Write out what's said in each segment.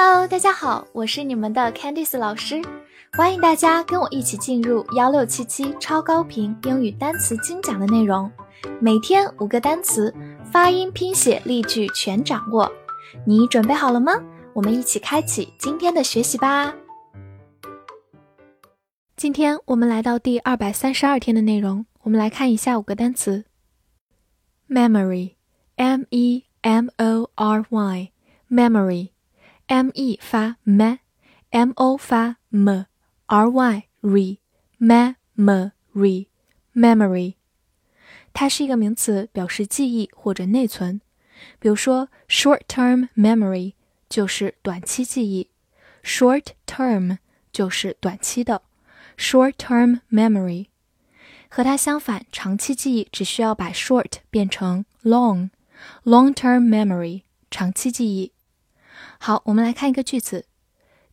Hello， 大家好，我是你们的 Candice 老师，欢迎大家跟我一起进入1677超高频英语单词精讲的内容。每天5个单词，发音、拼写、例句全掌握。你准备好了吗？我们一起开启今天的学习吧。今天我们来到第232天的内容，我们来看一下5个单词。Memory, M-E-M-O-R-Y, Memory, M-E 发 M, M-O 发 M, R-Y, R-Y, Memory, Memory。它是一个名词，表示记忆或者内存。比如说 short-term memory 就是短期记忆， short-term 就是短期的 short-term memory。和它相反，长期记忆只需要把 short 变成 long, long-term memory 长期记忆。好，我们来看一个句子。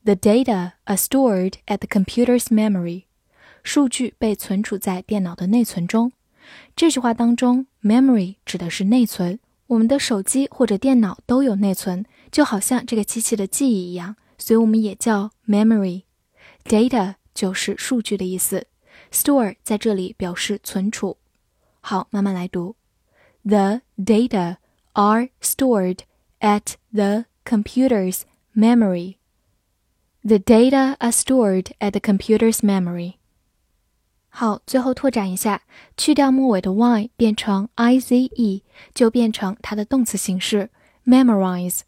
The data are stored at the computer's memory. 数据被存储在电脑的内存中。这句话当中 memory 指的是内存，我们的手机或者电脑都有内存，就好像这个机器的记忆一样，所以我们也叫 memory。 Data 就是数据的意思， store 在这里表示存储。好，慢慢来读。 The data are stored at the computer's memory. The data are stored at the computer's memory. 好，最后拓展一下，去掉末尾的 y 变成 ize 就变成它的动词形式 memorize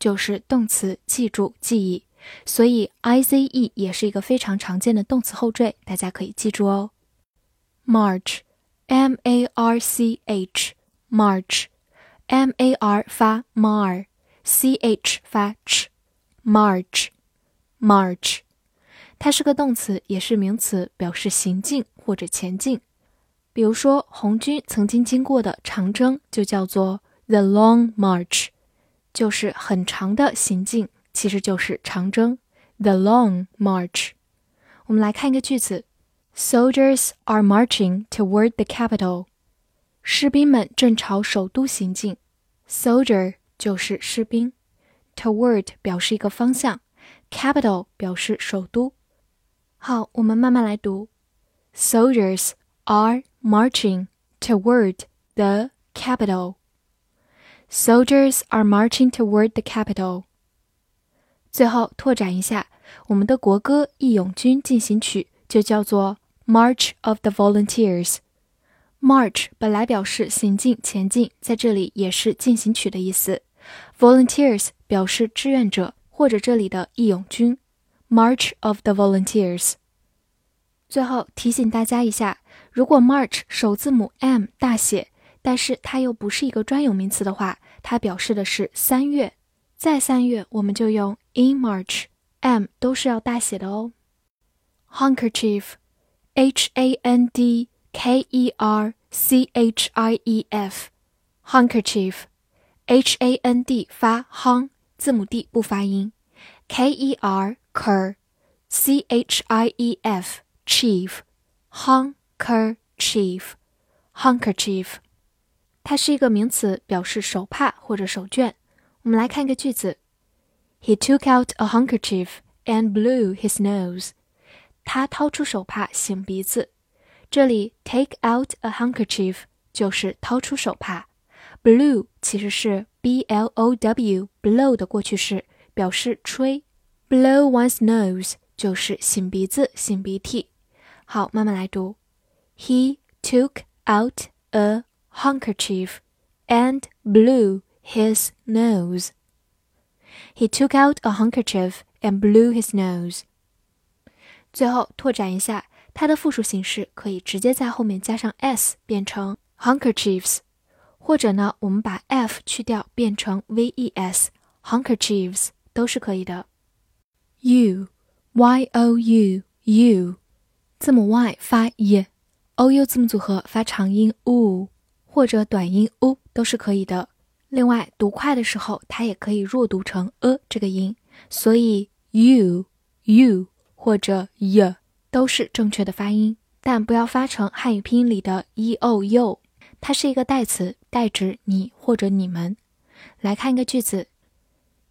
就是动词记住记忆，所以 ize 也是一个非常常见的动词后缀，大家可以记住哦。 March, M-A-R-C-H, March, M-A-R 发 mar, C-H 发 ch, March, March。它是个动词，也是名词，表示行进或者前进。比如说，红军曾经经过的长征就叫做 The Long March， 就是很长的行进，其实就是长征 The Long March。我们来看一个句子 ：Soldiers are marching toward the capital。 士兵们正朝首都行进。Soldier 就是士兵 ，toward 表示一个方向 ，capital 表示首都。好，我们慢慢来读。 Soldiers are marching toward the capital. Soldiers are marching toward the capital. 最后拓展一下，我们的国歌《义勇军进行曲》就叫做 March of the Volunteers. March 本来表示行进、前进，在这里也是进行曲的意思。Volunteers 表示志愿者，或者这里的义勇军。March of the Volunteers。 最后提醒大家一下，如果 March 首字母 M 大写，但是它又不是一个专有名词的话，它表示的是三月，在三月我们就用 in March， M 都是要大写的哦。 Handkerchief, H-A-N-D-K-E-R-C-H-I-E-F, Handkerchief, H-A-N-D 发 hang 字母 D 不发音， K-E-R Ker, C-H-I-E-F, chief, handkerchief, handkerchief。 它是一个名词，表示手帕或者手绢。我们来看一个句子。 He took out a handkerchief and blew his nose. 他掏出手帕擤鼻子。这里 take out a handkerchief 就是掏出手帕， blew 其实是 B-L-O-W, blow 的过去式，表示吹。Blow one's nose 就是擤鼻子、擤鼻涕。好，慢慢来读。 He took out a handkerchief and blew his nose. He took out a handkerchief and blew his nose. 最后拓展一下，它的复数形式可以直接在后面加上 s 变成 handkerchiefs， 或者呢，我们把 f 去掉变成 ves, handkerchiefs 都是可以的。U, Y-O-U, U 字母 Y 发 Y, O-U 字母组合发长音 U 或者短音 U 都是可以的。另外读快的时候它也可以弱读成 A 这个音，所以 U, U 或者 Y 都是正确的发音，但不要发成汉语拼音里的 E-O-U。 它是一个代词，代指你或者你们。来看一个句子。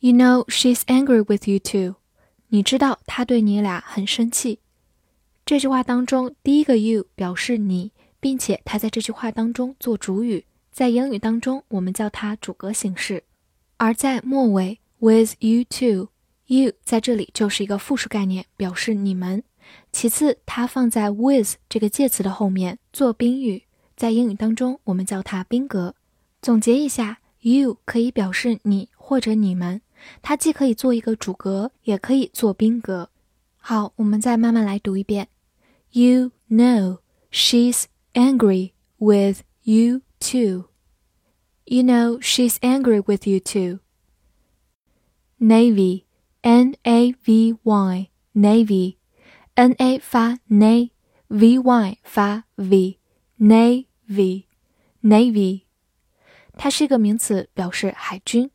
You know she's angry with you too. 你知道她对你俩很生气。这句话当中，第一个 you 表示你，并且它在这句话当中做主语，在英语当中我们叫它主格形式。而在末尾 with you too, you 在这里就是一个复数概念，表示你们。其次，它放在 with 这个介词的后面做宾语，在英语当中我们叫它宾格。总结一下， you 可以表示你或者你们。它既可以做一个主格，也可以做宾格。好，我们再慢慢来读一遍。You know she's angry with you too. You know she's angry with you too. Navy, N-A-V-Y, Navy, N-A 发 N, V-Y 发 V, Navy, Navy. 它是一个名词，表示海军。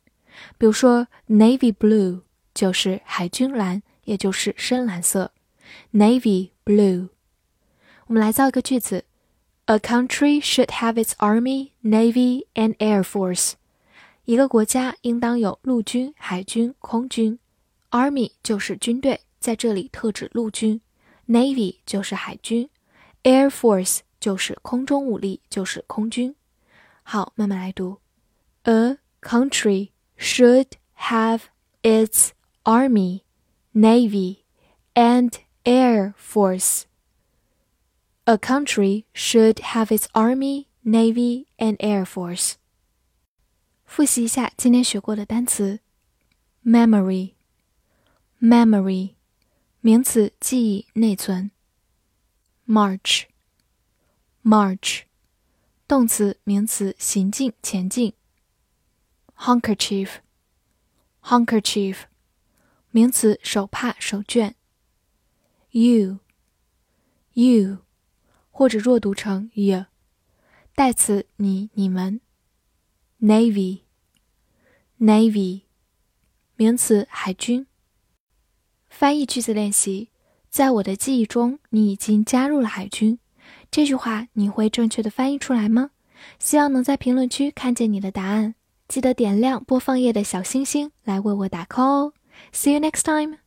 比如说 Navy Blue 就是海军蓝，也就是深蓝色 Navy Blue。 我们来造一个句子 A country should have its army, navy and air force. 一个国家应当有陆军、海军、空军。 Army 就是军队，在这里特指陆军。 Navy 就是海军， Air Force 就是空中武力，就是空军。好，慢慢来读 A country should have its army, navy, and air force. A country should have its army, navy, and air force. 复习一下今天学过的单词 memory, memory, 名词记忆内存 march, march, 动词名词行进前进handkerchief, handkerchief, 名词手帕手绢 you, you, 或者弱读成 you, 代词你你们 navy, navy, 名词海军。翻译句子练习，在我的记忆中你已经加入了海军，这句话你会正确的翻译出来吗？希望能在评论区看见你的答案。记得点亮播放页的小星星来为我打 call 哦。See you next time!